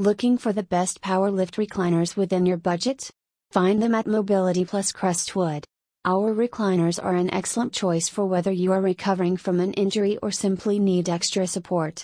Looking for the best power lift recliners within your budget? Find them at Mobility Plus Crestwood. Our recliners are an excellent choice for whether you are recovering from an injury or simply need extra support.